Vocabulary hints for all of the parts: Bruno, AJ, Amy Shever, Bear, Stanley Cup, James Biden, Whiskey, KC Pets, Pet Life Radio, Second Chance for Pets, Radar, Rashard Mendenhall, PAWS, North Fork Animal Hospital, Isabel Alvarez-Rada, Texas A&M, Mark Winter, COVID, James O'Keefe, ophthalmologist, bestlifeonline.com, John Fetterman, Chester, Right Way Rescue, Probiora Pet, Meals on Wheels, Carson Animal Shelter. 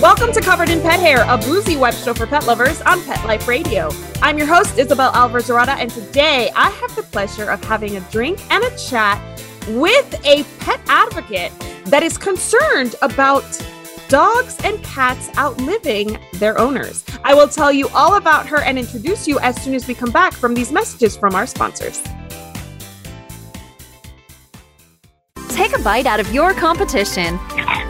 Welcome to Covered in Pet Hair, a boozy web show for pet lovers on Pet Life Radio. I'm your host, Isabel Alvarez-Rada, and today I have the pleasure of having a drink and a chat with a pet advocate that is concerned about dogs and cats outliving their owners. I will tell you all about her and introduce you as soon as we come back from these messages from our sponsors. Take a bite out of your competition.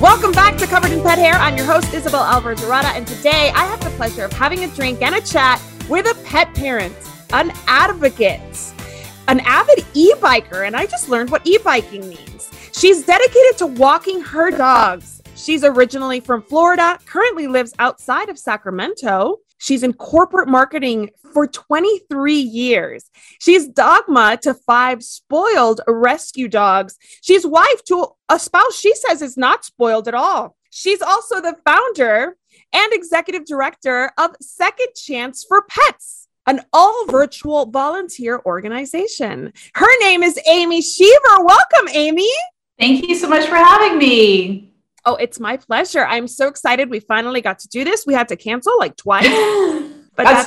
Welcome back to Covered in Pet Hair. I'm your host, Isabel Alvarez-Rada, and today I have the pleasure of having a drink and a chat with a pet parent, an advocate, an avid e-biker, and I just learned what e-biking means. She's dedicated to walking her dogs. She's originally from Florida, currently lives outside of Sacramento. She's in corporate marketing for 23 years. She's dogma to 5 spoiled rescue dogs. She's wife to a spouse she says is not spoiled at all. She's also the founder and executive director of Second Chance for Pets, an all-virtual volunteer organization. Her name is Amy Shever. Welcome, Amy. Thank you so much for having me. Oh, it's my pleasure. I'm so excited. We finally got to do this. We had to cancel like twice. But that's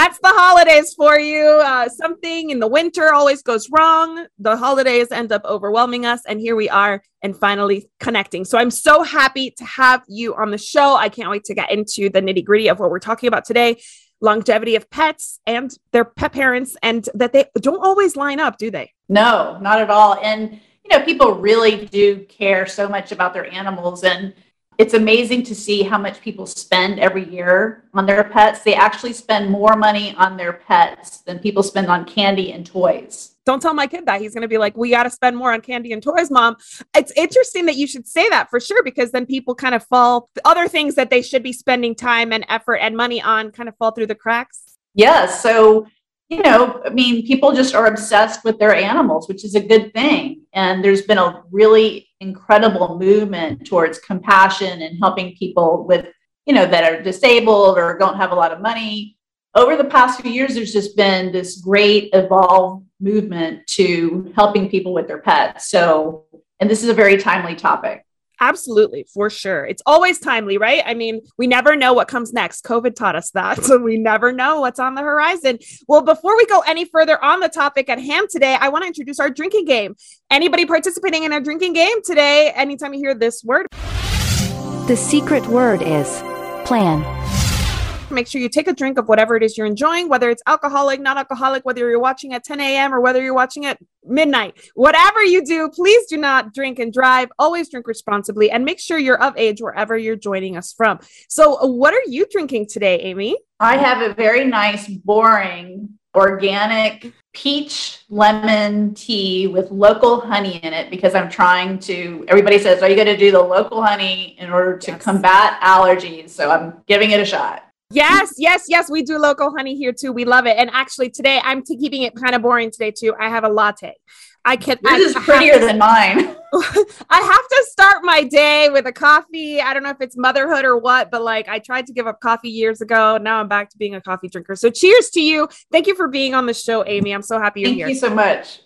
that's the holidays for you. Something in the winter always goes wrong. The holidays end up overwhelming us. And here we are and finally connecting. So I'm so happy to have you on the show. I can't wait to get into the nitty gritty of what we're talking about today. Longevity of pets and their pet parents, and that they don't always line up, do they? No, not at all. And you know, people really do care so much about their animals, and it's amazing to see how much people spend every year on their pets. They actually spend more money on their pets than people spend on candy and toys. Don't tell my kid that. He's going to be like, we got to spend more on candy and toys, Mom. It's interesting that you should say that for sure, because then people kind of fall, other things that they should be spending time and effort and money on kind of fall through the cracks. Yes. So, you know, I mean, people just are obsessed with their animals, which is a good thing. And there's been a really incredible movement towards compassion and helping people with, you know, that are disabled or don't have a lot of money. Over the past few years, there's just been this great evolved movement to helping people with their pets. So, and this is a very timely topic. Absolutely, for sure. It's always timely, right? I mean, we never know what comes next. COVID taught us that. So we never know what's on the horizon. Well, before we go any further on the topic at hand today, I want to introduce our drinking game. Anybody participating in our drinking game today, anytime you hear this word. The secret word is plan. Make sure you take a drink of whatever it is you're enjoying, whether it's alcoholic, non-alcoholic, whether you're watching at 10 a.m. or whether you're watching at midnight. Whatever you do, please do not drink and drive. Always drink responsibly and make sure you're of age wherever you're joining us from. So what are you drinking today, Amy? I have a very nice, boring, organic peach lemon tea with local honey in it because I'm trying to, everybody says, are you going to do the local honey in order to combat allergies? So I'm giving it a shot. Yes, yes, yes. We do local honey here too. We love it. And actually today I'm keeping it kind of boring today too. I have a latte. This is prettier than mine. I have to start my day with a coffee. I don't know if it's motherhood or what, but like I tried to give up coffee years ago. Now I'm back to being a coffee drinker. So cheers to you. Thank you for being on the show, Amy. I'm so happy you're here. Thank you so much.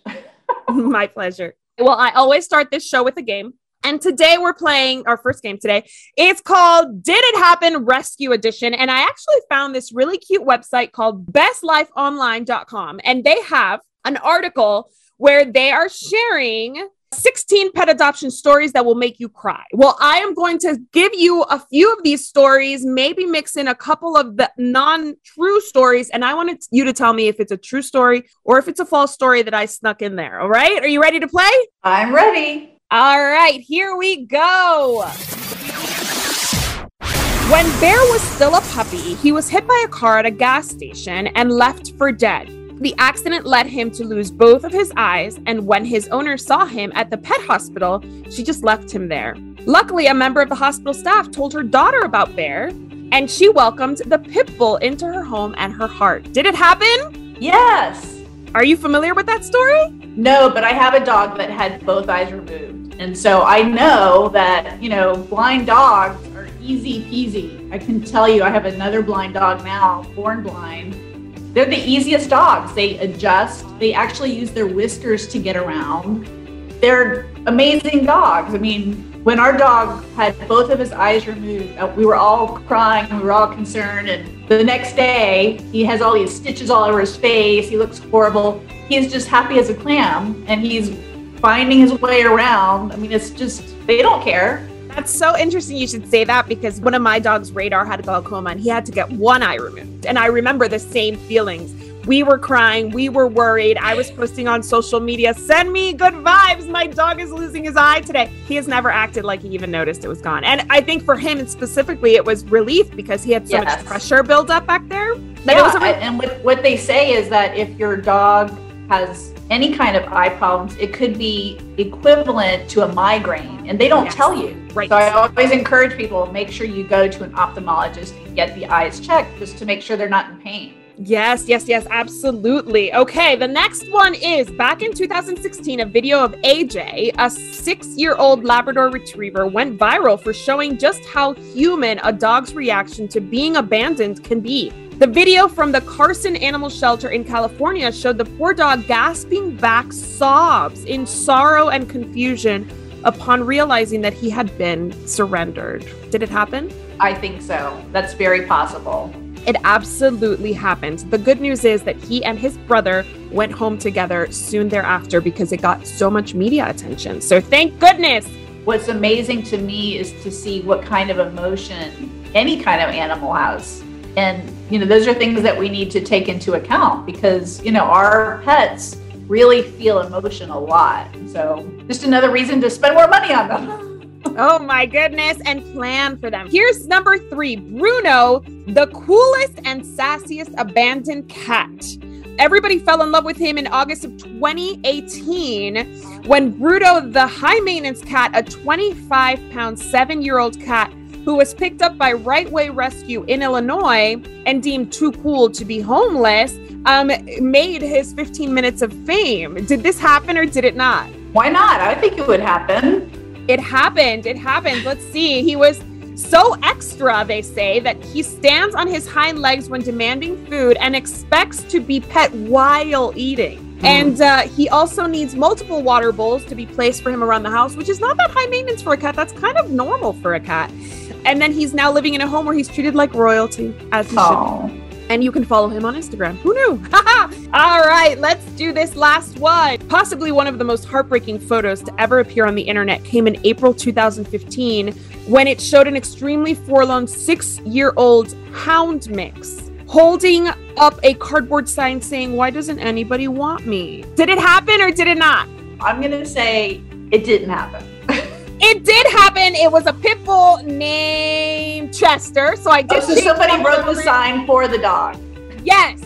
My pleasure. Well, I always start this show with a game. And today we're playing our first game today. It's called Did It Happen? Rescue Edition. And I actually found this really cute website called bestlifeonline.com. And they have an article where they are sharing 16 pet adoption stories that will make you cry. Well, I am going to give you a few of these stories, maybe mix in a couple of the non-true stories. And I wanted you to tell me if it's a true story or if it's a false story that I snuck in there. All right. Are you ready to play? I'm ready. All right, here we go. When Bear was still a puppy, he was hit by a car at a gas station and left for dead. The accident led him to lose both of his eyes, and when his owner saw him at the pet hospital, she just left him there. Luckily, a member of the hospital staff told her daughter about Bear, and she welcomed the pit bull into her home and her heart. Did it happen? Yes. Are you familiar with that story? No, but I have a dog that had both eyes removed. And so I know that, you know, blind dogs are easy peasy. I can tell you, I have another blind dog now, born blind. They're the easiest dogs. They adjust. They actually use their whiskers to get around. They're amazing dogs. I mean, when our dog had both of his eyes removed, we were all crying, we were all concerned. And the next day, he has all these stitches all over his face. He looks horrible. He's just happy as a clam, and he's finding his way around. I mean, it's just, they don't care. That's so interesting you should say that, because one of my dogs, Radar, had glaucoma and he had to get one eye removed. And I remember the same feelings. We were crying, we were worried. I was posting on social media, send me good vibes, my dog is losing his eye today. He has never acted like he even noticed it was gone. And I think for him specifically, it was relief because he had so much pressure build up back there. Like, and what they say is that if your dog has any kind of eye problems, it could be equivalent to a migraine, and they don't tell you. Right. So I always encourage people, make sure you go to an ophthalmologist and get the eyes checked just to make sure they're not in pain. Yes, yes, yes, absolutely. Okay, the next one is back in 2016, a video of AJ, a 6-year-old Labrador retriever, went viral for showing just how human a dog's reaction to being abandoned can be. The video from the Carson Animal Shelter in California showed the poor dog gasping back sobs in sorrow and confusion upon realizing that he had been surrendered. Did it happen? I think so. That's very possible. It absolutely happened. The good news is that he and his brother went home together soon thereafter because it got so much media attention. So thank goodness. What's amazing to me is to see what kind of emotion any kind of animal has. And, you know, those are things that we need to take into account because, you know, our pets really feel emotion a lot. So just another reason to spend more money on them. Oh my goodness, and plan for them. Here's number 3, Bruno, the coolest and sassiest abandoned cat. Everybody fell in love with him in August of 2018 when Bruno, the high maintenance cat, a 25-pound 7-year-old cat, who was picked up by Right Way Rescue in Illinois and deemed too cool to be homeless, made his 15 minutes of fame. Did this happen or did it not? Why not? I think it would happen. It happened. It happened. Let's see. He was so extra, they say, that he stands on his hind legs when demanding food and expects to be pet while eating. And he also needs multiple water bowls to be placed for him around the house, which is not that high maintenance for a cat. That's kind of normal for a cat. And then he's now living in a home where he's treated like royalty, as he should. And you can follow him on Instagram. Who knew? All right, let's do this last one. Possibly one of the most heartbreaking photos to ever appear on the internet came in April 2015 when it showed an extremely forlorn 6-year-old hound mix holding up a cardboard sign saying, "Why doesn't anybody want me?" Did it happen or did it not? I'm going to say it didn't happen. It did happen. It was a pit bull named Chester. So I did. Oh, so somebody wrote the sign for the dog. Yes,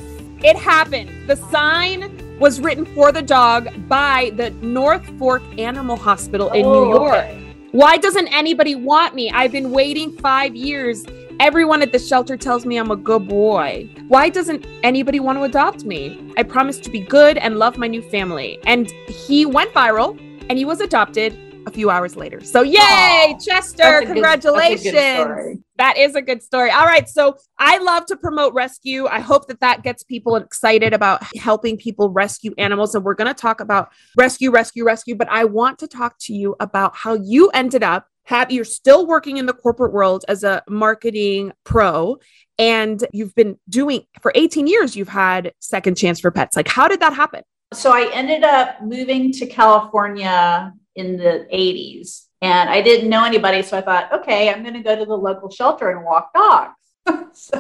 it happened. The sign was written for the dog by the North Fork Animal Hospital in New York. Okay. Why doesn't anybody want me? I've been waiting 5 years. Everyone at the shelter tells me I'm a good boy. Why doesn't anybody want to adopt me? I promise to be good and love my new family. And he went viral and he was adopted. a few hours later. So yay, aww, Chester, congratulations. That is a good story. All right. So I love to promote rescue. I hope that that gets people excited about helping people rescue animals. And we're going to talk about rescue. But I want to talk to you about how you ended up you're still working in the corporate world as a marketing pro, and you've been doing for 18 years, you've had Second Chance for Pets. Like, how did that happen? So I ended up moving to California in the 80s, and I didn't know anybody. So I thought, okay, I'm going to go to the local shelter and walk dogs.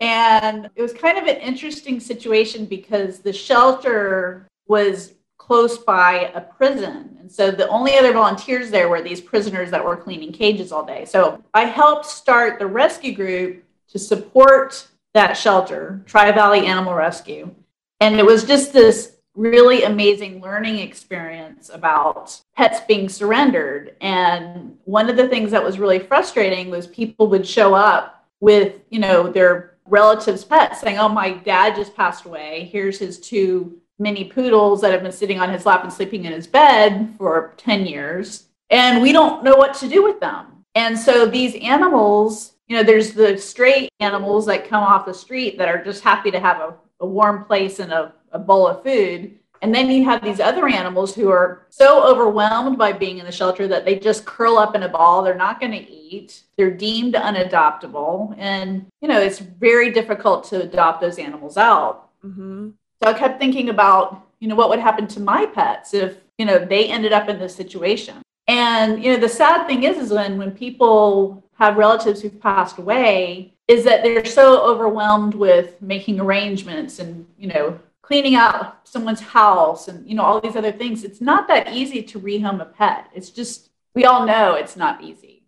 And it was kind of an interesting situation because the shelter was close by a prison. And so the only other volunteers there were these prisoners that were cleaning cages all day. So I helped start the rescue group to support that shelter, Tri-Valley Animal Rescue. And it was just this really amazing learning experience about pets being surrendered. And one of the things that was really frustrating was people would show up with, you know, their relatives' pets saying, oh, my dad just passed away. Here's his two mini poodles that have been sitting on his lap and sleeping in his bed for 10 years. And we don't know what to do with them. And so these animals, you know, there's the stray animals that come off the street that are just happy to have a warm place and a bowl of food. And then you have these other animals who are so overwhelmed by being in the shelter that they just curl up in a ball. They're not going to eat. They're deemed unadoptable. And, you know, it's very difficult to adopt those animals out. Mm-hmm. So I kept thinking about, you know, what would happen to my pets if, you know, they ended up in this situation. And, you know, the sad thing is when people have relatives who've passed away, is that they're so overwhelmed with making arrangements and, you know, cleaning out someone's house and, you know, all these other things. It's not that easy to rehome a pet. It's just, we all know it's not easy.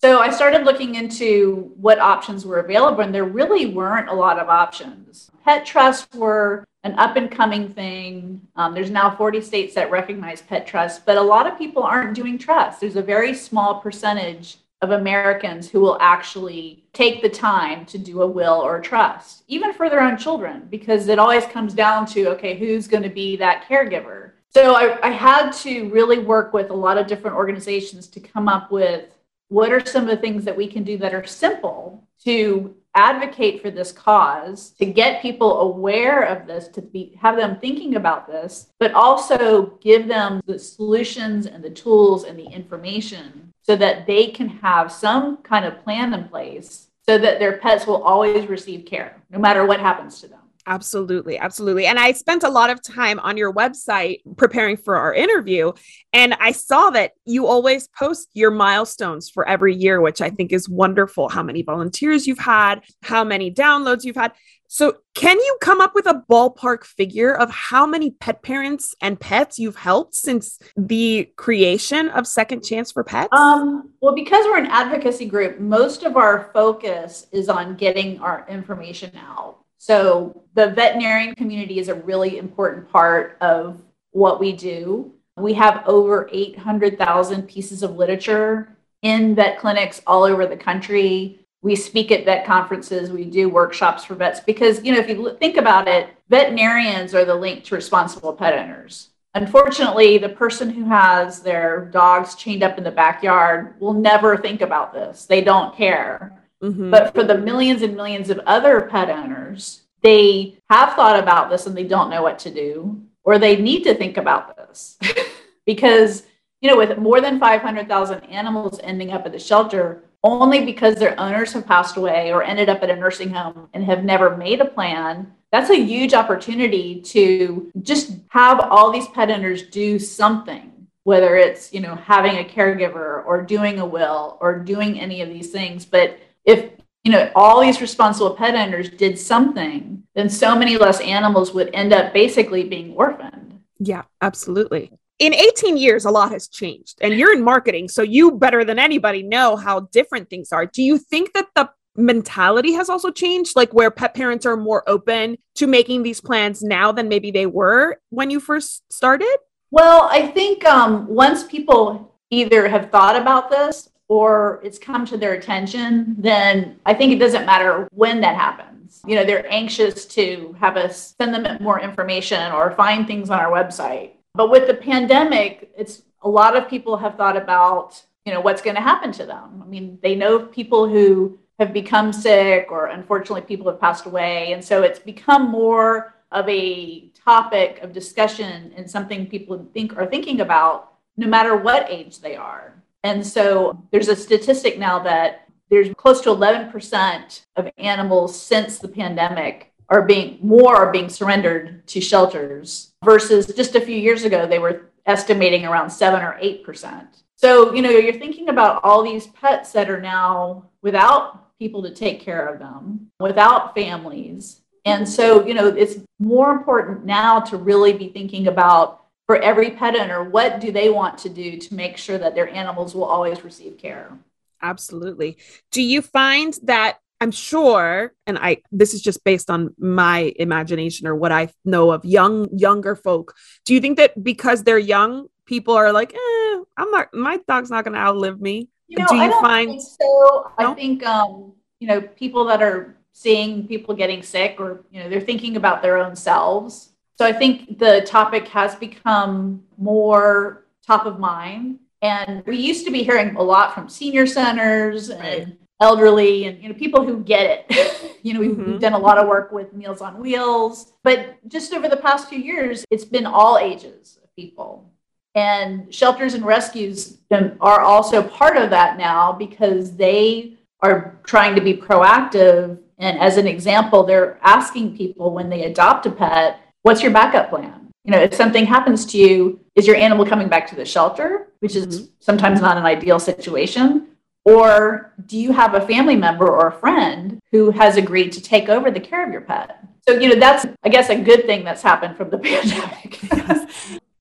So I started looking into what options were available, and there really weren't a lot of options. Pet trusts were an up-and-coming thing. There's now 40 states that recognize pet trusts, but a lot of people aren't doing trusts. There's a very small percentage of Americans who will actually take the time to do a will or a trust, even for their own children, because it always comes down to, okay, who's going to be that caregiver? So I had to really work with a lot of different organizations to come up with what are some of the things that we can do that are simple to advocate for this cause, to get people aware of this, to have them thinking about this, but also give them the solutions and the tools and the information so that they can have some kind of plan in place so that their pets will always receive care, no matter what happens to them. Absolutely. Absolutely. And I spent a lot of time on your website preparing for our interview. And I saw that you always post your milestones for every year, which I think is wonderful. How many volunteers you've had, how many downloads you've had. So can you come up with a ballpark figure of how many pet parents and pets you've helped since the creation of Second Chance for Pets? Well, because we're an advocacy group, most of our focus is on getting our information out. So the veterinarian community is a really important part of what we do. We have over 800,000 pieces of literature in vet clinics all over the country. We speak at vet conferences. We do workshops for vets because, you know, if you think about it, veterinarians are the link to responsible pet owners. Unfortunately, the person who has their dogs chained up in the backyard will never think about this. They don't care. Mm-hmm. But for the millions and millions of other pet owners, they have thought about this and they don't know what to do, or they need to think about this because, you know, with more than 500,000 animals ending up at the shelter only because their owners have passed away or ended up at a nursing home and have never made a plan. That's a huge opportunity to just have all these pet owners do something. Whether it's, you know, having a caregiver or doing a will or doing any of these things. But if, you know, all these responsible pet owners did something, then so many less animals would end up basically being orphaned. Yeah, absolutely. In 18 years, a lot has changed, and you're in marketing, so you better than anybody know how different things are. Do you think that the mentality has also changed, like where pet parents are more open to making these plans now than maybe they were when you first started? Well, I think once people either have thought about this or it's come to their attention, then I think it doesn't matter when that happens. You know, they're anxious to have us send them more information or find things on our website. But with the pandemic, it's a lot of people have thought about, you know, what's going to happen to them. I mean, they know people who have become sick, or unfortunately people have passed away. And so it's become more of a topic of discussion and something people are thinking about no matter what age they are. And so there's a statistic now that there's close to 11% of animals since the pandemic are being surrendered to shelters, versus just a few years ago, they were estimating around 7 or 8%. So, you know, you're thinking about all these pets that are now without people to take care of them, without families. And so, you know, it's more important now to really be thinking about, for every pet owner, what do they want to do to make sure that their animals will always receive care? Absolutely. Do you find that, I'm sure, and this is just based on my imagination or what I know of younger folk, do you think that because they're young, people are like, my dog's not going to outlive me? You know, I don't think so. No? I think, you know, people that are seeing people getting sick, or, you know, they're thinking about their own selves. So I think the topic has become more top of mind. And we used to be hearing a lot from senior centers and elderly and, you know, people who get it. You know, we've done a lot of work with Meals on Wheels, but just over the past few years, it's been all ages of people. And shelters and rescues are also part of that now, because they are trying to be proactive. And as an example, they're asking people when they adopt a pet, what's your backup plan? You know, if something happens to you, is your animal coming back to the shelter, which is sometimes not an ideal situation? Or do you have a family member or a friend who has agreed to take over the care of your pet? So, you know, that's, I guess, a good thing that's happened from the pandemic.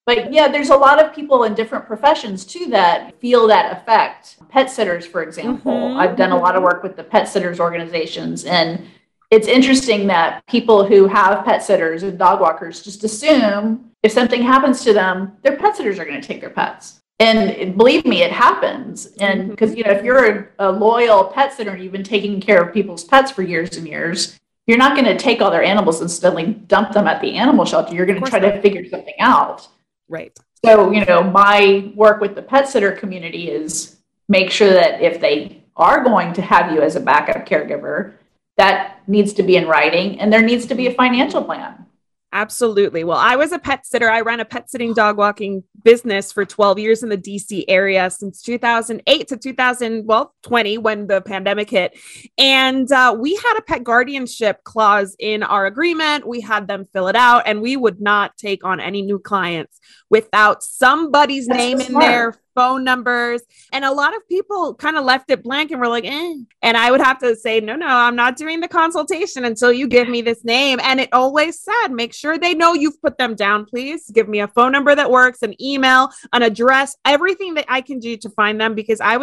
But yeah, there's a lot of people in different professions too that feel that effect. Pet sitters, for example. I've done a lot of work with the pet sitters organizations, and it's interesting that people who have pet sitters and dog walkers just assume if something happens to them, their pet sitters are going to take their pets. And believe me, it happens. And because, you know, if you're a loyal pet sitter and you've been taking care of people's pets for years and years, you're not going to take all their animals and suddenly dump them at the animal shelter. You're going to try to figure something out. Right. So, you know, my work with the pet sitter community is make sure that if they are going to have you as a backup caregiver, that needs to be in writing, and there needs to be a financial plan. Absolutely. Well, I was a pet sitter. I ran a pet sitting dog walking business for 12 years in the DC area, since 2008 to 2020, when the pandemic hit. And we had a pet guardianship clause in our agreement. We had them fill it out, and we would not take on any new clients without somebody's name in there, phone numbers. And a lot of people kind of left it blank and were like, eh. And I would have to say, no, I'm not doing the consultation until you give me this name. And it always said, make sure they know you've put them down, please. Give me a phone number that works, an email, an address, everything that I can do to find them, because I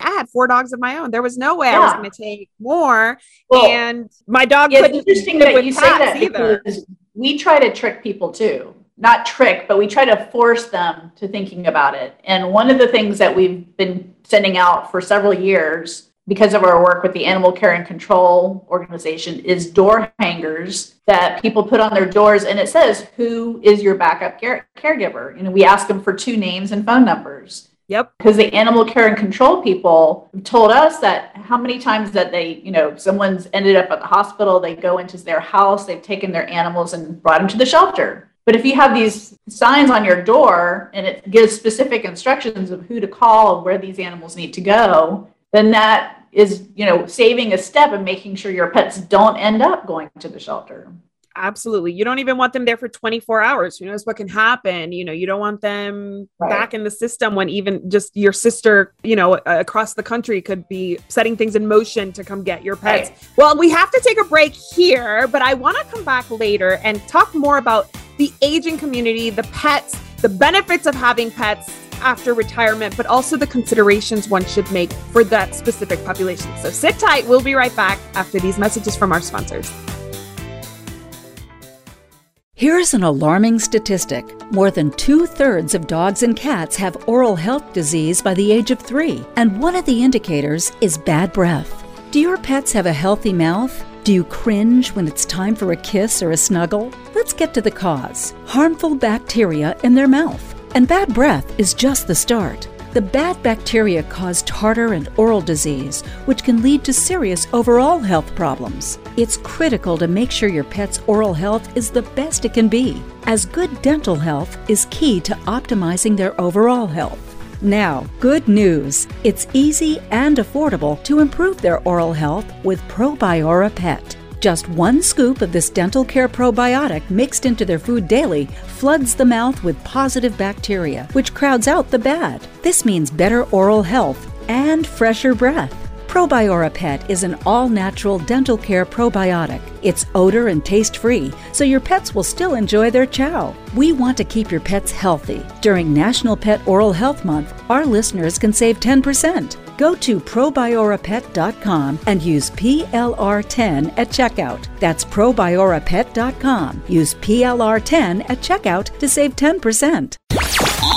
had 4 dogs of my own. There was no way I was going to take more. Well, and my dog couldn't. It's interesting that you say that, either. We try to trick people too. Not trick, but we try to force them to thinking about it. And one of the things that we've been sending out for several years, because of our work with the Animal Care and Control Organization, is door hangers that people put on their doors. And it says, who is your backup caregiver? And we ask them for 2 names and phone numbers. Yep. Because the animal care and control people told us that how many times that they, you know, someone's ended up at the hospital, they go into their house, they've taken their animals and brought them to the shelter. But if you have these signs on your door and it gives specific instructions of who to call and where these animals need to go, then that is, you know, saving a step and making sure your pets don't end up going to the shelter. Absolutely. You don't even want them there for 24 hours. Who knows what can happen? You know, you don't want them back in the system when even just your sister, you know, across the country could be setting things in motion to come get your pets. Right. Well, we have to take a break here, but I want to come back later and talk more about the aging community, the pets, the benefits of having pets after retirement, but also the considerations one should make for that specific population. So sit tight. We'll be right back after these messages from our sponsors. Here's an alarming statistic. More than 2/3 of dogs and cats have oral health disease by the age of 3, and one of the indicators is bad breath. Do your pets have a healthy mouth? Do you cringe when it's time for a kiss or a snuggle? Let's get to the cause: harmful bacteria in their mouth. And bad breath is just the start. The bad bacteria cause tartar and oral disease, which can lead to serious overall health problems. It's critical to make sure your pet's oral health is the best it can be, as good dental health is key to optimizing their overall health. Now, good news. It's easy and affordable to improve their oral health with Probiora Pet. Just one scoop of this dental care probiotic mixed into their food daily floods the mouth with positive bacteria, which crowds out the bad. This means better oral health and fresher breath. Probiora Pet is an all-natural dental care probiotic. It's odor and taste-free, so your pets will still enjoy their chow. We want to keep your pets healthy. During National Pet Oral Health Month, our listeners can save 10%. Go to ProbioraPet.com and use PLR10 at checkout. That's ProbioraPet.com. Use PLR10 at checkout to save 10%.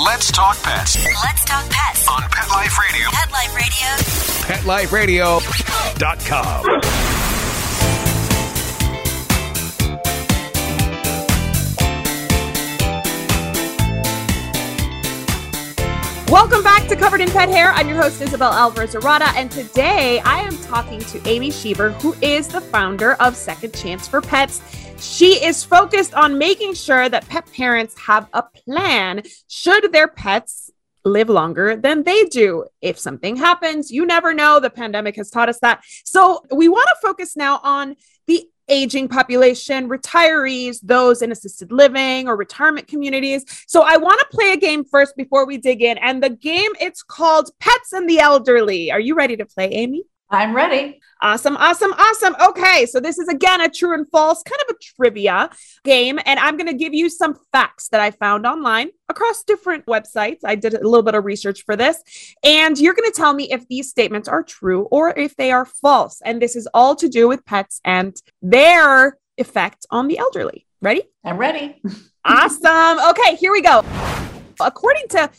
Let's talk pets. Let's talk pets. On Pet Life Radio. Pet Life Radio. PetLifeRadio.com. Welcome back to Covered in Pet Hair. I'm your host, Isabel Alvarez-Rada, and today I am talking to Amy Shever, who is the founder of Second Chance for Pets. She is focused on making sure that pet parents have a plan should their pets live longer than they do. If something happens, you never know. The pandemic has taught us that. So we want to focus now on the aging population, retirees, those in assisted living or retirement communities. So I want to play a game first before we dig in. And the game, it's called Pets and the Elderly. Are you ready to play, Amy? I'm ready. Awesome. Okay, so this is, again, a true and false, kind of a trivia game. And I'm going to give you some facts that I found online across different websites. I did a little bit of research for this. And you're going to tell me if these statements are true or if they are false. And this is all to do with pets and their effect on the elderly. Ready? I'm ready. Awesome. Okay, here we go. According to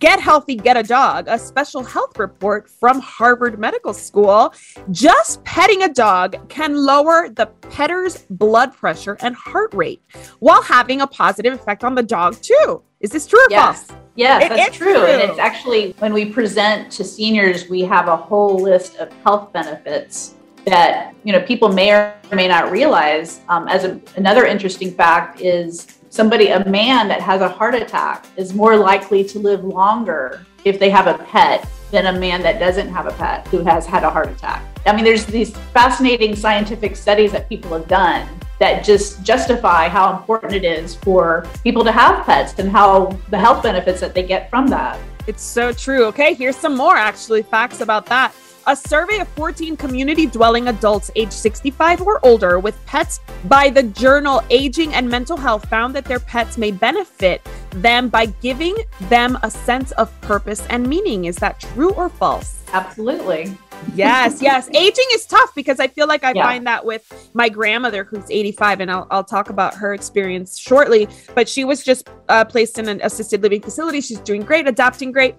Get Healthy, Get a Dog, a special health report from Harvard Medical School, just petting a dog can lower the petter's blood pressure and heart rate while having a positive effect on the dog too. Is this true or false? Yes, that's true. And it's actually, when we present to seniors, we have a whole list of health benefits that, you know, people may or may not realize. Another interesting fact is a man that has a heart attack is more likely to live longer if they have a pet than a man that doesn't have a pet who has had a heart attack. I mean, there's these fascinating scientific studies that people have done that just justify how important it is for people to have pets and how the health benefits that they get from that. It's so true. Okay, here's some more actually facts about that. A survey of 14 community-dwelling adults aged 65 or older with pets by the journal Aging and Mental Health found that their pets may benefit them by giving them a sense of purpose and meaning. Is that true or false? Absolutely. Yes. Aging is tough because I feel like I find that with my grandmother, who's 85, and I'll talk about her experience shortly, but she was just placed in an assisted living facility. She's doing great, adapting great.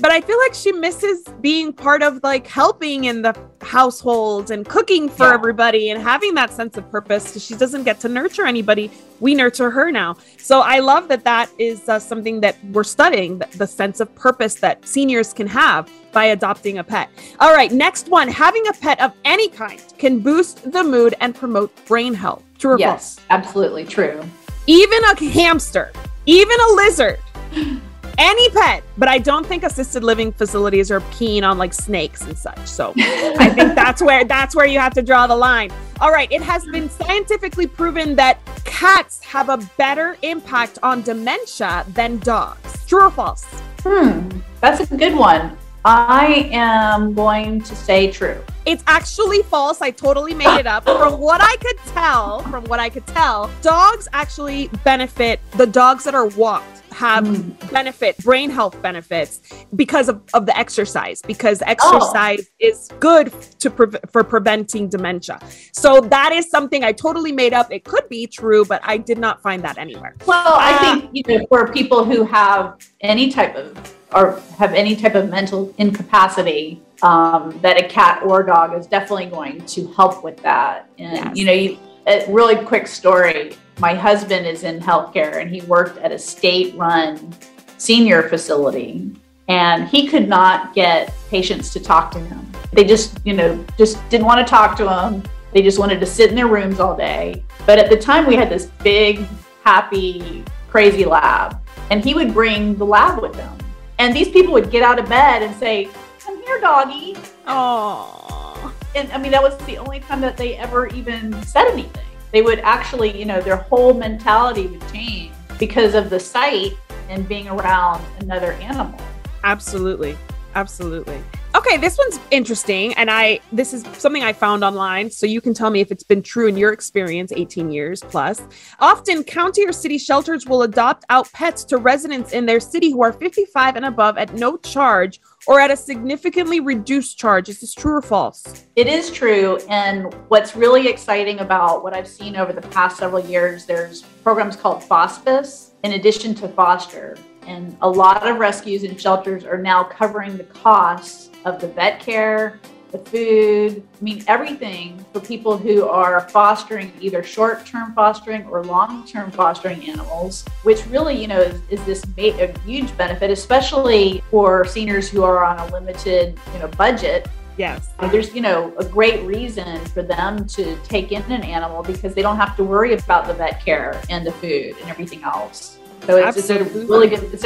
But I feel like she misses being part of, like, helping in the household and cooking for everybody and having that sense of purpose, because she doesn't get to nurture anybody. We nurture her now. So I love that that is something that we're studying, the sense of purpose that seniors can have by adopting a pet. All right, next one. Having a pet of any kind can boost the mood and promote brain health. True or false? Yes, absolutely true. Even a hamster, even a lizard. Any pet, but I don't think assisted living facilities are keen on, like, snakes and such. So I think that's where you have to draw the line. All right. It has been scientifically proven that cats have a better impact on dementia than dogs. True or false? That's a good one. I am going to say true. It's actually false. I totally made it up. From what I could tell, dogs actually benefit. The dogs that are walked have brain health benefits because of the exercise, because exercise is good for preventing dementia. So that is something I totally made up. It could be true, but I did not find that anywhere. Well, I think, you know, for people who have any type of mental incapacity, that a cat or dog is definitely going to help with that. And, you know, a really quick story. My husband is in healthcare, and he worked at a state-run senior facility, and he could not get patients to talk to him. They just didn't want to talk to him. They just wanted to sit in their rooms all day. But at the time, we had this big, happy, crazy lab, and he would bring the lab with him. And these people would get out of bed and say, "Come here, doggy." Oh. And I mean, that was the only time that they ever even said anything. They would actually, their whole mentality would change because of the sight and being around another animal. Absolutely. Absolutely. Okay, this one's interesting. And this is something I found online. So you can tell me if it's been true in your experience, 18 years plus. Often county or city shelters will adopt out pets to residents in their city who are 55 and above at no charge or at a significantly reduced charge. Is this true or false? It is true. And what's really exciting about what I've seen over the past several years, there's programs called FOSPIS in addition to foster. And a lot of rescues and shelters are now covering the costs of the vet care, the food, I mean, everything for people who are fostering, either short-term fostering or long-term fostering animals, which really, is this a huge benefit, especially for seniors who are on a limited, budget. Yes. There's, a great reason for them to take in an animal because they don't have to worry about the vet care and the food and everything else. So it's a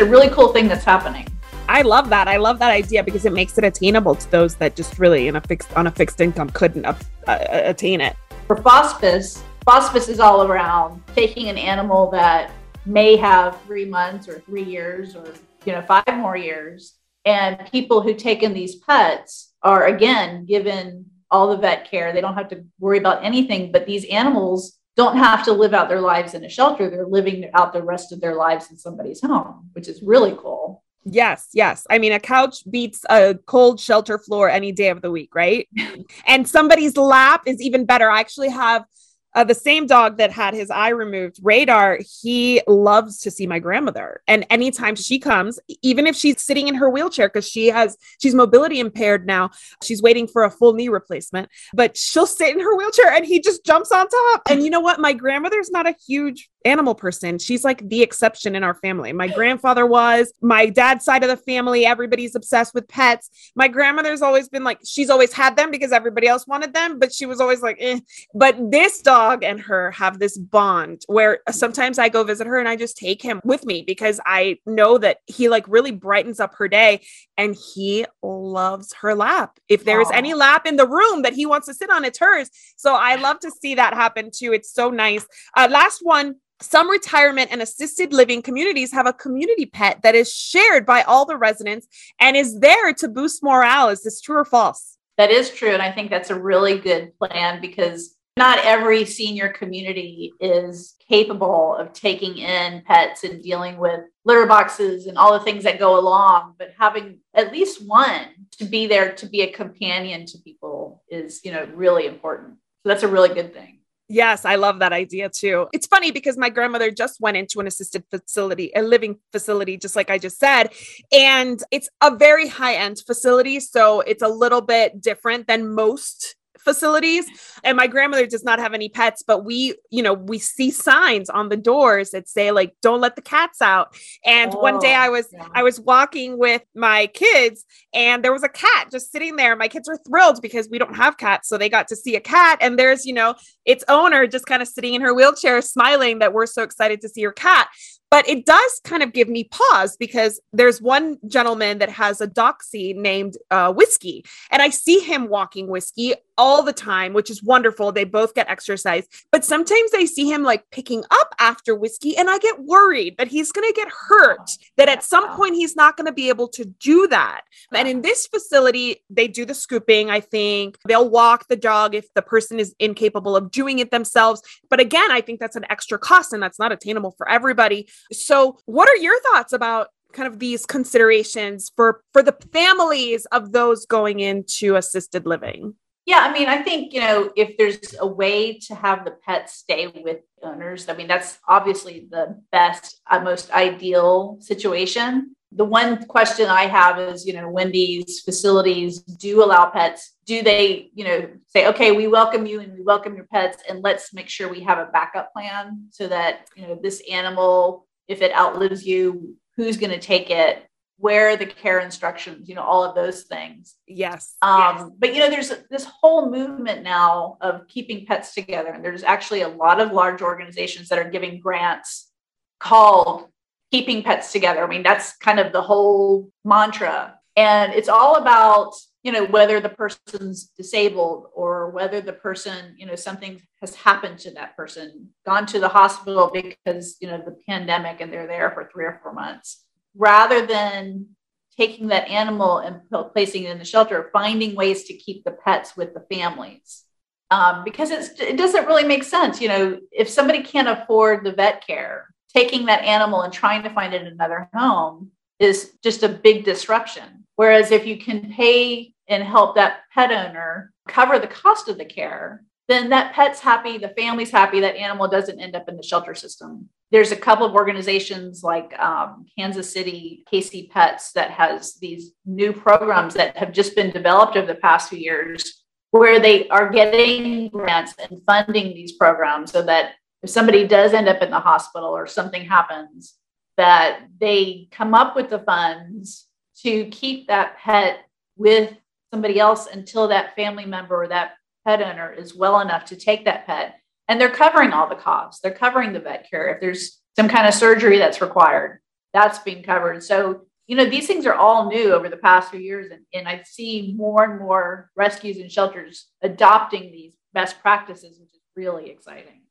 really cool thing that's happening. I love that. I love that idea because it makes it attainable to those that just really on a fixed income couldn't attain it. For FOSPIS is all around taking an animal that may have 3 months or 3 years or 5 more years. And people who take in these pets are, again, given all the vet care. They don't have to worry about anything, but these animals don't have to live out their lives in a shelter. They're living out the rest of their lives in somebody's home, which is really cool. Yes. Yes. I mean, a couch beats a cold shelter floor any day of the week. Right. And somebody's lap is even better. I actually have the same dog that had his eye removed, Radar. He loves to see my grandmother. And anytime she comes, even if she's sitting in her wheelchair, because she's mobility impaired now, she's waiting for a full knee replacement, but she'll sit in her wheelchair and he just jumps on top. And you know what? My grandmother's not a huge animal person. She's like the exception in our family. My grandfather was, my dad's side of the family, everybody's obsessed with pets. My grandmother's always been like, she's always had them because everybody else wanted them, but she was always like, eh. But this dog and her have this bond where sometimes I go visit her and I just take him with me because I know that he really brightens up her day and he loves her lap. If there is any lap in the room that he wants to sit on, it's hers. So I love to see that happen too. It's so nice. Last one. Some retirement and assisted living communities have a community pet that is shared by all the residents and is there to boost morale. Is this true or false? That is true. And I think that's a really good plan because not every senior community is capable of taking in pets and dealing with litter boxes and all the things that go along. But having at least one to be there, to be a companion to people is, really important. So that's a really good thing. Yes, I love that idea too. It's funny because my grandmother just went into an assisted facility, a living facility, just like I just said, and it's a very high-end facility. So it's a little bit different than most facilities. And my grandmother does not have any pets, but we see signs on the doors that say don't let the cats out. And one day I was walking with my kids and there was a cat just sitting there. My kids were thrilled because we don't have cats. So they got to see a cat and there's, its owner just kind of sitting in her wheelchair, smiling that we're so excited to see her cat. But it does kind of give me pause because there's one gentleman that has a doxy named Whiskey, and I see him walking Whiskey all the time, which is wonderful. They both get exercise, but sometimes I see him picking up after Whiskey and I get worried that he's going to get hurt, that at some point he's not going to be able to do that. And in this facility, they do the scooping. I think they'll walk the dog if the person is incapable of doing it themselves. But again, I think that's an extra cost and that's not attainable for everybody. So what are your thoughts about kind of these considerations for the families of those going into assisted living? Yeah, I mean, I think, if there's a way to have the pets stay with owners, I mean, that's obviously the best, most ideal situation. The one question I have is, when these facilities do allow pets, do they, say, okay, we welcome you and we welcome your pets and let's make sure we have a backup plan so that, this animal, if it outlives you, who's going to take it, where are the care instructions, you know, all of those things. Yes. But you know, there's this whole movement now of keeping pets together. And there's actually a lot of large organizations that are giving grants called Keeping Pets Together. I mean, that's kind of the whole mantra. And it's all about, you know, whether the person's disabled or whether the person, you know, something has happened to that person, gone to the hospital because, you know, the pandemic and they're there for 3 or 4 months, rather than taking that animal and placing it in the shelter, finding ways to keep the pets with the families. Because it doesn't really make sense. You know, if somebody can't afford the vet care, taking that animal and trying to find it in another home is just a big disruption. Whereas if you can pay and help that pet owner cover the cost of the care, then that pet's happy, the family's happy, that animal doesn't end up in the shelter system. There's a couple of organizations like Kansas City, KC Pets, that has these new programs that have just been developed over the past few years, where they are getting grants and funding these programs so that if somebody does end up in the hospital or something happens, that they come up with the funds to keep that pet with somebody else until that family member or that pet owner is well enough to take that pet. And they're covering all the costs. They're covering the vet care. If there's some kind of surgery that's required, that's being covered. So, you know, these things are all new over the past few years. And I see more and more rescues and shelters adopting these best practices, which is really exciting.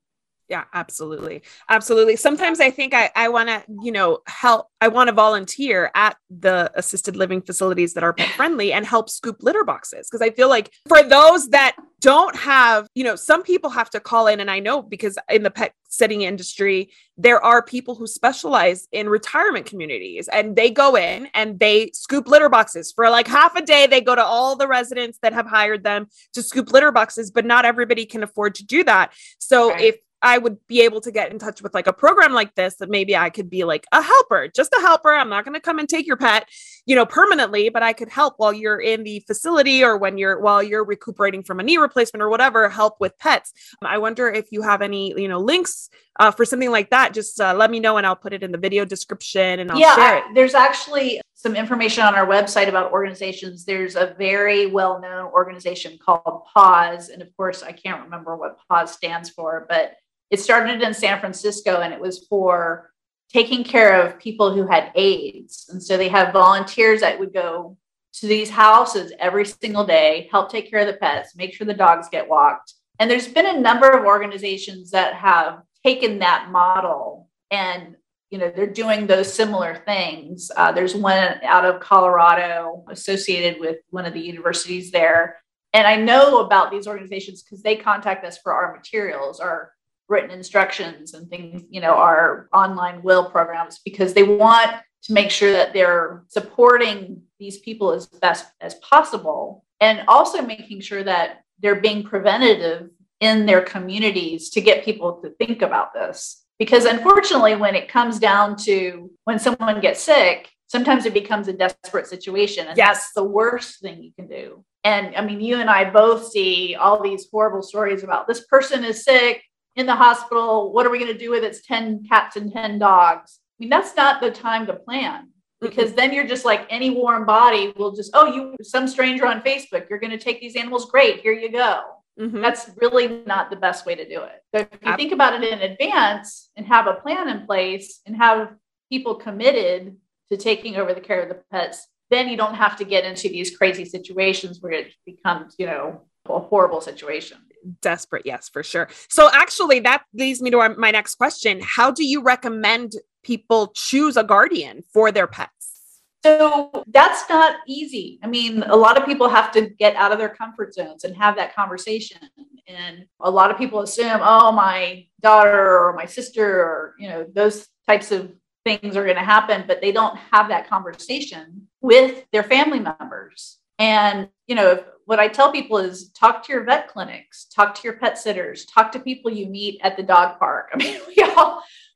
Yeah, absolutely. Absolutely. Sometimes I think I want to, you know, help. I want to volunteer at the assisted living facilities that are pet friendly and help scoop litter boxes. Cause I feel like for those that don't have, you know, some people have to call in, and I know because in the pet sitting industry, there are people who specialize in retirement communities, and they go in and they scoop litter boxes for like half a day. They go to all the residents that have hired them to scoop litter boxes, but not everybody can afford to do that. So right. If I would be able to get in touch with like a program like this, that maybe I could be like a helper, just a helper. I'm not going to come and take your pet, you know, permanently, but I could help while you're in the facility or while you're recuperating from a knee replacement or whatever, help with pets. I wonder if you have any, you know, links for something like that. Just let me know and I'll put it in the video description and I'll share it. There's actually some information on our website about organizations. There's a very well-known organization called PAWS. And of course I can't remember what PAWS stands for, but it started in San Francisco, and it was for taking care of people who had AIDS. And so they have volunteers that would go to these houses every single day, help take care of the pets, make sure the dogs get walked. And there's been a number of organizations that have taken that model, and, you know, they're doing those similar things. There's one out of Colorado associated with one of the universities there. And I know about these organizations because they contact us for our materials, our written instructions and things, you know, our online will programs, because they want to make sure that they're supporting these people as best as possible, and also making sure that they're being preventative in their communities to get people to think about this. Because unfortunately, when it comes down to when someone gets sick, sometimes it becomes a desperate situation. And that's the worst thing you can do. And I mean, you and I both see all these horrible stories about this person is sick, in the hospital, what are we going to do with its 10 cats and 10 dogs? I mean, that's not the time to plan, because then you're just like any warm body will just, some stranger on Facebook, you're going to take these animals. Great. Here you go. Mm-hmm. That's really not the best way to do it. So if you think about it in advance and have a plan in place and have people committed to taking over the care of the pets, then you don't have to get into these crazy situations where it becomes, you know, a horrible situation. Desperate. Yes, for sure. So actually that leads me to my next question. How do you recommend people choose a guardian for their pets? So that's not easy. I mean, a lot of people have to get out of their comfort zones and have that conversation. And a lot of people assume, oh, my daughter or my sister, or, you know, those types of things are going to happen, but they don't have that conversation with their family members. And, you know, what I tell people is talk to your vet clinics, talk to your pet sitters, talk to people you meet at the dog park. I mean,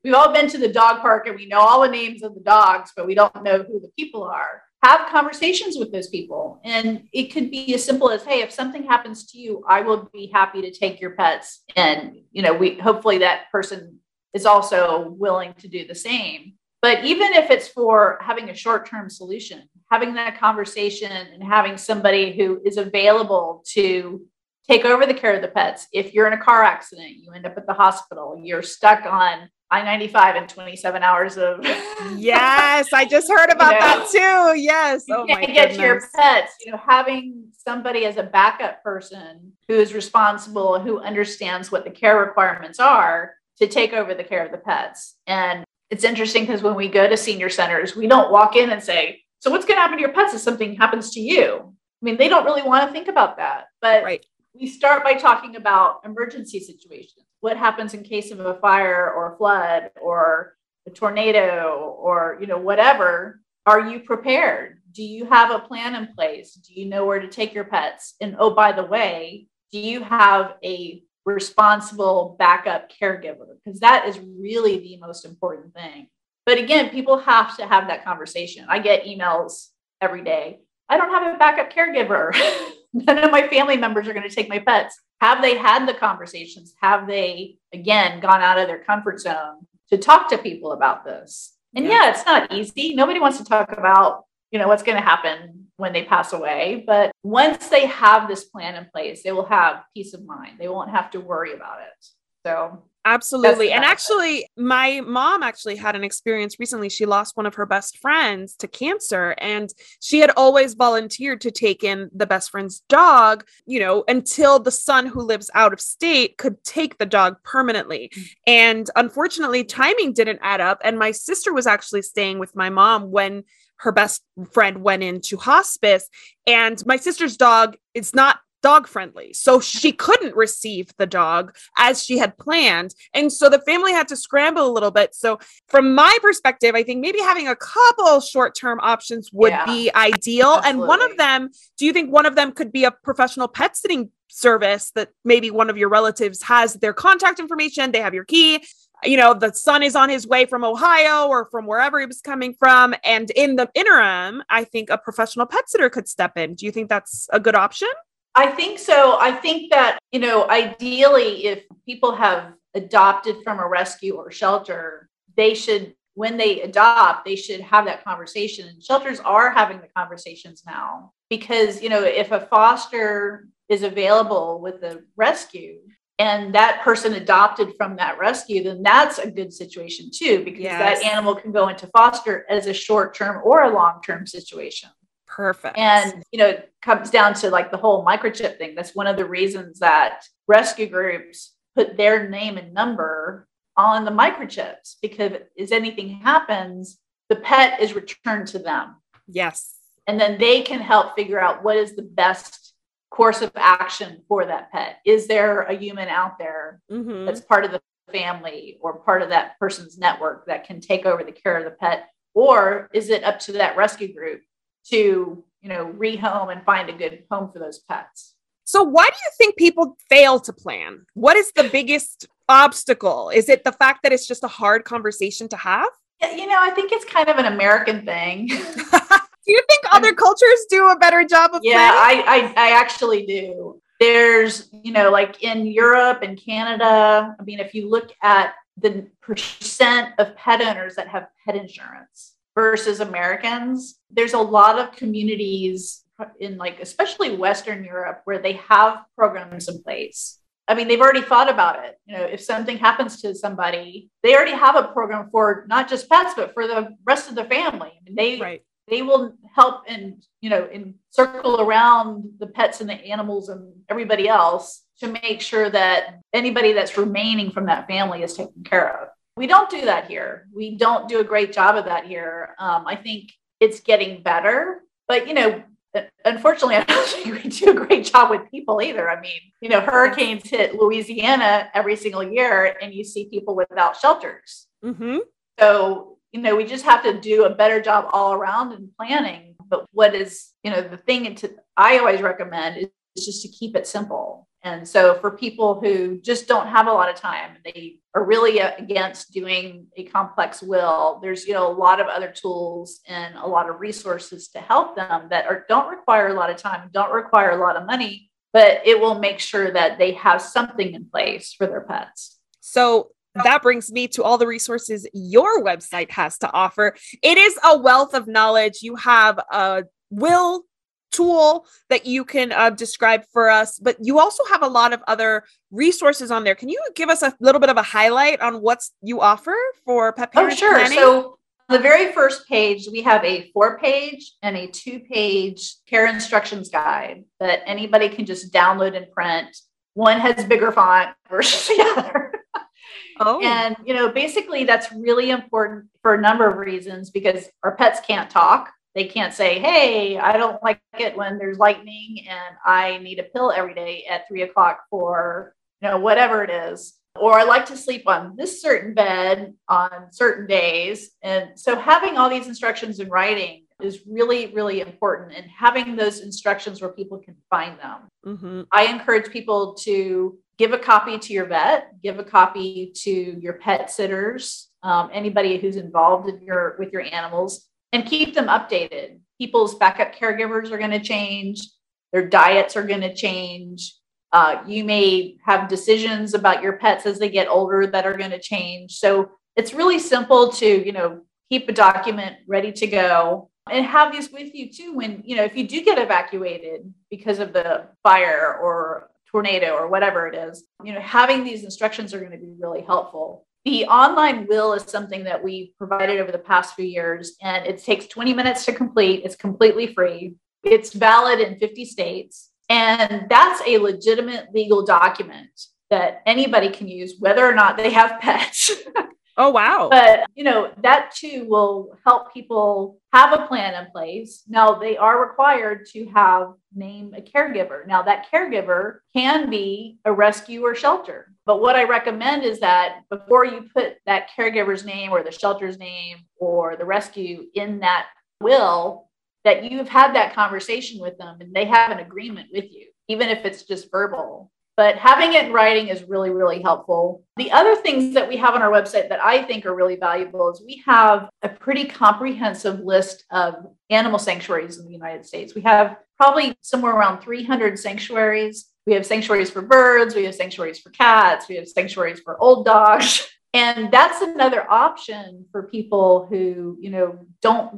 we've all been to the dog park and we know all the names of the dogs, but we don't know who the people are. Have conversations with those people. And it could be as simple as, hey, if something happens to you, I will be happy to take your pets. And, you know, hopefully that person is also willing to do the same. But even if it's for having a short-term solution, having that conversation and having somebody who is available to take over the care of the pets. If you're in a car accident, you end up at the hospital, you're stuck on I-95 and 27 hours of. Yes, I just heard about that too. Yes. Oh, you can't get to your pets, having somebody as a backup person who is responsible, who understands what the care requirements are to take over the care of the pets. And it's interesting because when we go to senior centers, we don't walk in and say, so what's going to happen to your pets if something happens to you? I mean, they don't really want to think about that, but right. We start by talking about emergency situations. What happens in case of a fire or a flood or a tornado or, whatever? Are you prepared? Do you have a plan in place? Do you know where to take your pets? And oh, by the way, do you have a responsible backup caregiver? Because that is really the most important thing. But again, people have to have that conversation. I get emails every day. I don't have a backup caregiver. None of my family members are going to take my pets. Have they had the conversations? Have they, again, gone out of their comfort zone to talk to people about this? And yeah, it's not easy. Nobody wants to talk about, what's going to happen when they pass away. But once they have this plan in place, they will have peace of mind. They won't have to worry about it. So absolutely. And actually, my mom actually had an experience recently. She lost one of her best friends to cancer, and she had always volunteered to take in the best friend's dog, until the son who lives out of state could take the dog permanently. Mm-hmm. And unfortunately, timing didn't add up. And my sister was actually staying with my mom when her best friend went into hospice, and my sister's dog, it's not dog friendly. So she couldn't receive the dog as she had planned. And so the family had to scramble a little bit. So from my perspective, I think maybe having a couple short-term options would be ideal. Absolutely. And do you think one of them could be a professional pet sitting service that maybe one of your relatives has their contact information, they have your key, the son is on his way from Ohio or from wherever he was coming from. And in the interim, I think a professional pet sitter could step in. Do you think that's a good option? I think so. I think that, ideally, if people have adopted from a rescue or shelter, they should, when they adopt, they should have that conversation. Shelters are having the conversations now because, if a foster is available with a rescue and that person adopted from that rescue, then that's a good situation too, because that animal can go into foster as a short-term or a long-term situation. Perfect. And, it comes down to like the whole microchip thing. That's one of the reasons that rescue groups put their name and number on the microchips, because if anything happens, the pet is returned to them. Yes. And then they can help figure out what is the best course of action for that pet. Is there a human out there that's part of the family or part of that person's network that can take over the care of the pet? Or is it up to that rescue group to, rehome and find a good home for those pets? So why do you think people fail to plan? What is the biggest obstacle? Is it the fact that it's just a hard conversation to have? I think it's kind of an American thing. Do you think other cultures do a better job of planning? Yeah, I actually do. There's, like in Europe and Canada, I mean, if you look at the percent of pet owners that have pet insurance versus Americans, there's a lot of communities in especially Western Europe where they have programs in place. I mean, they've already thought about it. If something happens to somebody, they already have a program for not just pets, but for the rest of the family. I mean, they will help and, circle around the pets and the animals and everybody else to make sure that anybody that's remaining from that family is taken care of. We don't do that here. We don't do a great job of that here. I think it's getting better, but unfortunately, I don't think we do a great job with people either. I mean, hurricanes hit Louisiana every single year, and you see people without shelters. Mm-hmm. So we just have to do a better job all around in planning. But what is the thing I always recommend is just to keep it simple. And so for people who just don't have a lot of time, they are really against doing a complex will. There's, a lot of other tools and a lot of resources to help them that don't require a lot of time, don't require a lot of money, but it will make sure that they have something in place for their pets. So that brings me to all the resources your website has to offer. It is a wealth of knowledge. You have a will tool that you can describe for us, but you also have a lot of other resources on there. Can you give us a little bit of a highlight on what you offer for pet parents? Oh, sure. Planning? So the very first page, we have a 4-page and a 2-page care instructions guide that anybody can just download and print. One has bigger font versus the other. Oh. And, you know, basically that's really important for a number of reasons, because our pets can't talk. They can't say, hey, I don't like it when there's lightning and I need a pill every day at 3:00 for, you know, whatever it is. Or I like to sleep on this certain bed on certain days. And so having all these instructions in writing is really, really important, and having those instructions where people can find them. Mm-hmm. I encourage people to give a copy to your vet, give a copy to your pet sitters, anybody who's involved in with your animals, and keep them updated. People's backup caregivers are going to change. Their diets are going to change. You may have decisions about your pets as they get older that are going to change. So it's really simple to, you know, keep a document ready to go and have these with you too. When, you know, if you do get evacuated because of the fire or tornado or whatever it is, you know, having these instructions are going to be really helpful. The online will is something that we've provided over the past few years, and it takes 20 minutes to complete. It's completely free. It's valid in 50 states. And that's a legitimate legal document that anybody can use, whether or not they have pets. Oh, wow. But, you know, that too will help people have a plan in place. Now, they are required to name a caregiver. Now, that caregiver can be a rescue or shelter. But what I recommend is that before you put that caregiver's name or the shelter's name or the rescue in that will, that you've had that conversation with them and they have an agreement with you, even if it's just verbal. But having it in writing is really, really helpful. The other things that we have on our website that I think are really valuable is we have a pretty comprehensive list of animal sanctuaries in the United States. We have probably somewhere around 300 sanctuaries. We have sanctuaries for birds. We have sanctuaries for cats. We have sanctuaries for old dogs. And that's another option for people who, you know, don't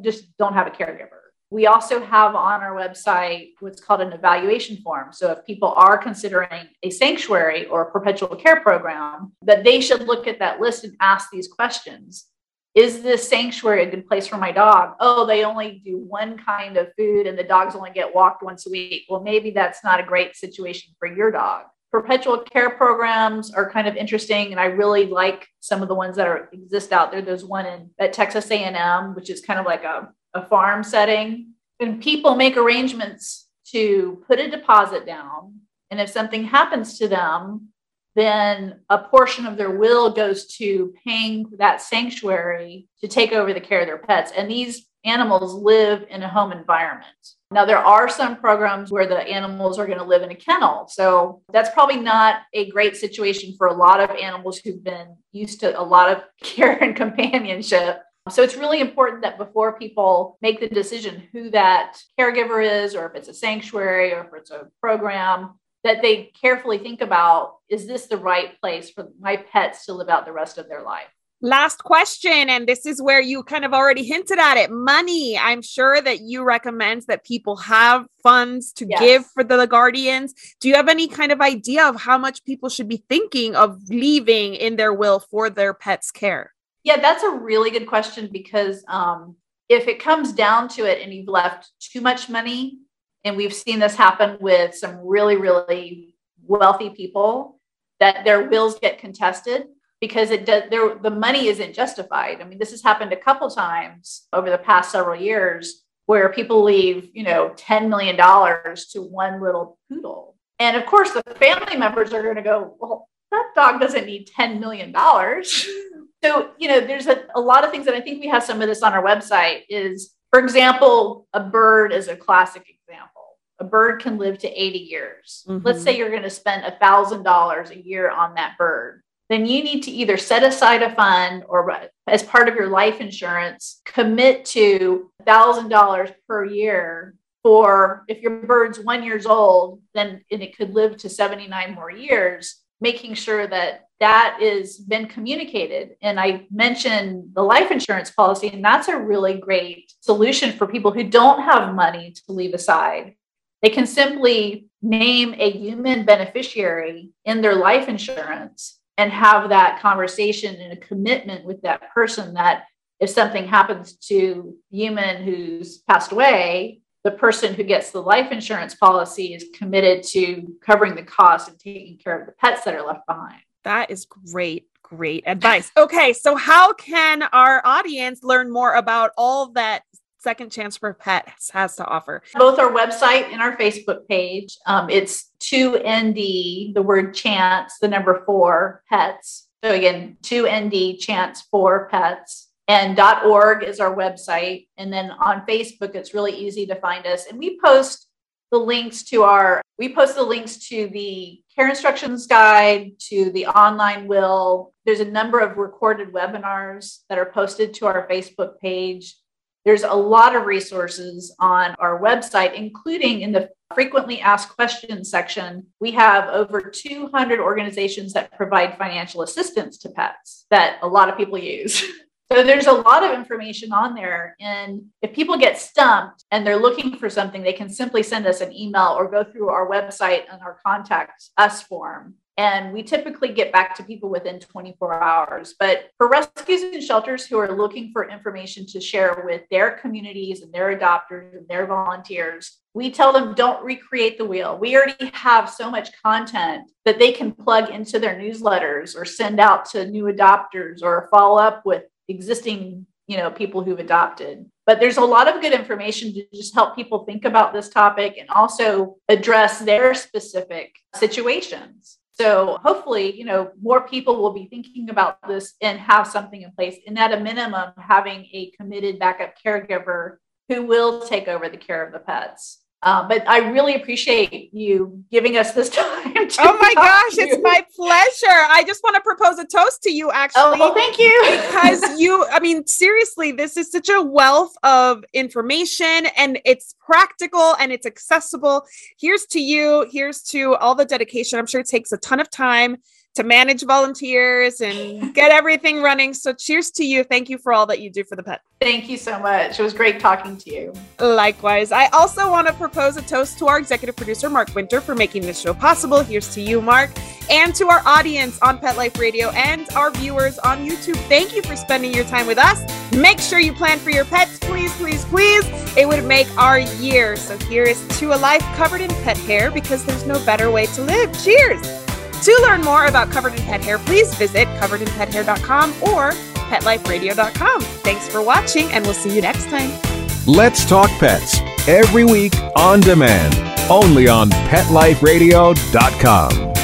have a caregiver. We also have on our website what's called an evaluation form. So if people are considering a sanctuary or a perpetual care program, that they should look at that list and ask these questions. Is this sanctuary a good place for my dog? Oh, they only do one kind of food and the dogs only get walked once a week. Well, maybe that's not a great situation for your dog. Perpetual care programs are kind of interesting, and I really like some of the ones that exist out there. There's one at Texas A&M, which is kind of like a farm setting, and people make arrangements to put a deposit down. And if something happens to them, then a portion of their will goes to paying that sanctuary to take over the care of their pets. And these animals live in a home environment. Now, there are some programs where the animals are going to live in a kennel. So that's probably not a great situation for a lot of animals who've been used to a lot of care and companionship. So it's really important that before people make the decision who that caregiver is, or if it's a sanctuary or if it's a program, that they carefully think about, is this the right place for my pets to live out the rest of their life? Last question, and this is where you kind of already hinted at it. Money. I'm sure that you recommend that people have funds to give for the guardians. Do you have any kind of idea of how much people should be thinking of leaving in their will for their pet's care? Yeah, that's a really good question, because if it comes down to it and you've left too much money, and we've seen this happen with some really, really wealthy people, that their wills get contested because the money isn't justified. I mean, this has happened a couple times over the past several years where people leave, you know, $10 million to one little poodle. And of course, the family members are going to go, well, that dog doesn't need $10 million. So, you know, there's a lot of things, and I think we have some of this on our website is, for example, a bird is a classic example. A bird can live to 80 years. Mm-hmm. Let's say you're going to spend $1,000 a year on that bird. Then you need to either set aside a fund or, as part of your life insurance, commit to $1,000 per year for if your bird's 1 year old, then it could live to 79 more years. making sure that that is been communicated. And I mentioned the life insurance policy, and that's a really great solution for people who don't have money to leave aside. They can simply name a human beneficiary in their life insurance and have that conversation and a commitment with that person that if something happens to the human who's passed away, the person who gets the life insurance policy is committed to covering the cost and taking care of the pets that are left behind. That is great, great advice. Okay, so how can our audience learn more about all that Second Chance for Pets has to offer? Both our website and our Facebook page. It's 2ND, the word chance, the number 4, pets. So again, 2ND, chance for pets. And .org is our website. And then on Facebook, it's really easy to find us. And we post the links to the care instructions guide, to the online will. There's a number of recorded webinars that are posted to our Facebook page. There's a lot of resources on our website, including in the frequently asked questions section. We have over 200 organizations that provide financial assistance to pets that a lot of people use. So there's a lot of information on there. And if people get stumped and they're looking for something, they can simply send us an email or go through our website and our contact us form. And we typically get back to people within 24 hours. But for rescues and shelters who are looking for information to share with their communities and their adopters and their volunteers, we tell them don't recreate the wheel. We already have so much content that they can plug into their newsletters or send out to new adopters or follow up with existing, people who've adopted. But there's a lot of good information to just help people think about this topic and also address their specific situations. So hopefully, more people will be thinking about this and have something in place. And at a minimum, having a committed backup caregiver who will take over the care of the pets. But I really appreciate you giving us this time. Oh my gosh, it's my pleasure. I just want to propose a toast to you, actually. Oh, well, thank you. Because seriously, this is such a wealth of information, and it's practical and it's accessible. Here's to you. Here's to all the dedication. I'm sure it takes a ton of time to manage volunteers and get everything running. So cheers to you. Thank you for all that you do for the pet. Thank you so much. It was great talking to you. Likewise. I also want to propose a toast to our executive producer, Mark Winter, for making this show possible. Here's to you, Mark, and to our audience on Pet Life Radio and our viewers on YouTube. Thank you for spending your time with us. Make sure you plan for your pets. Please, please, please. It would make our year. So here is to a life covered in pet hair, because there's no better way to live. Cheers. To learn more about Covered in Pet Hair, please visit coveredinpethair.com or petliferadio.com. Thanks for watching, and we'll see you next time. Let's Talk Pets, every week on demand, only on petliferadio.com.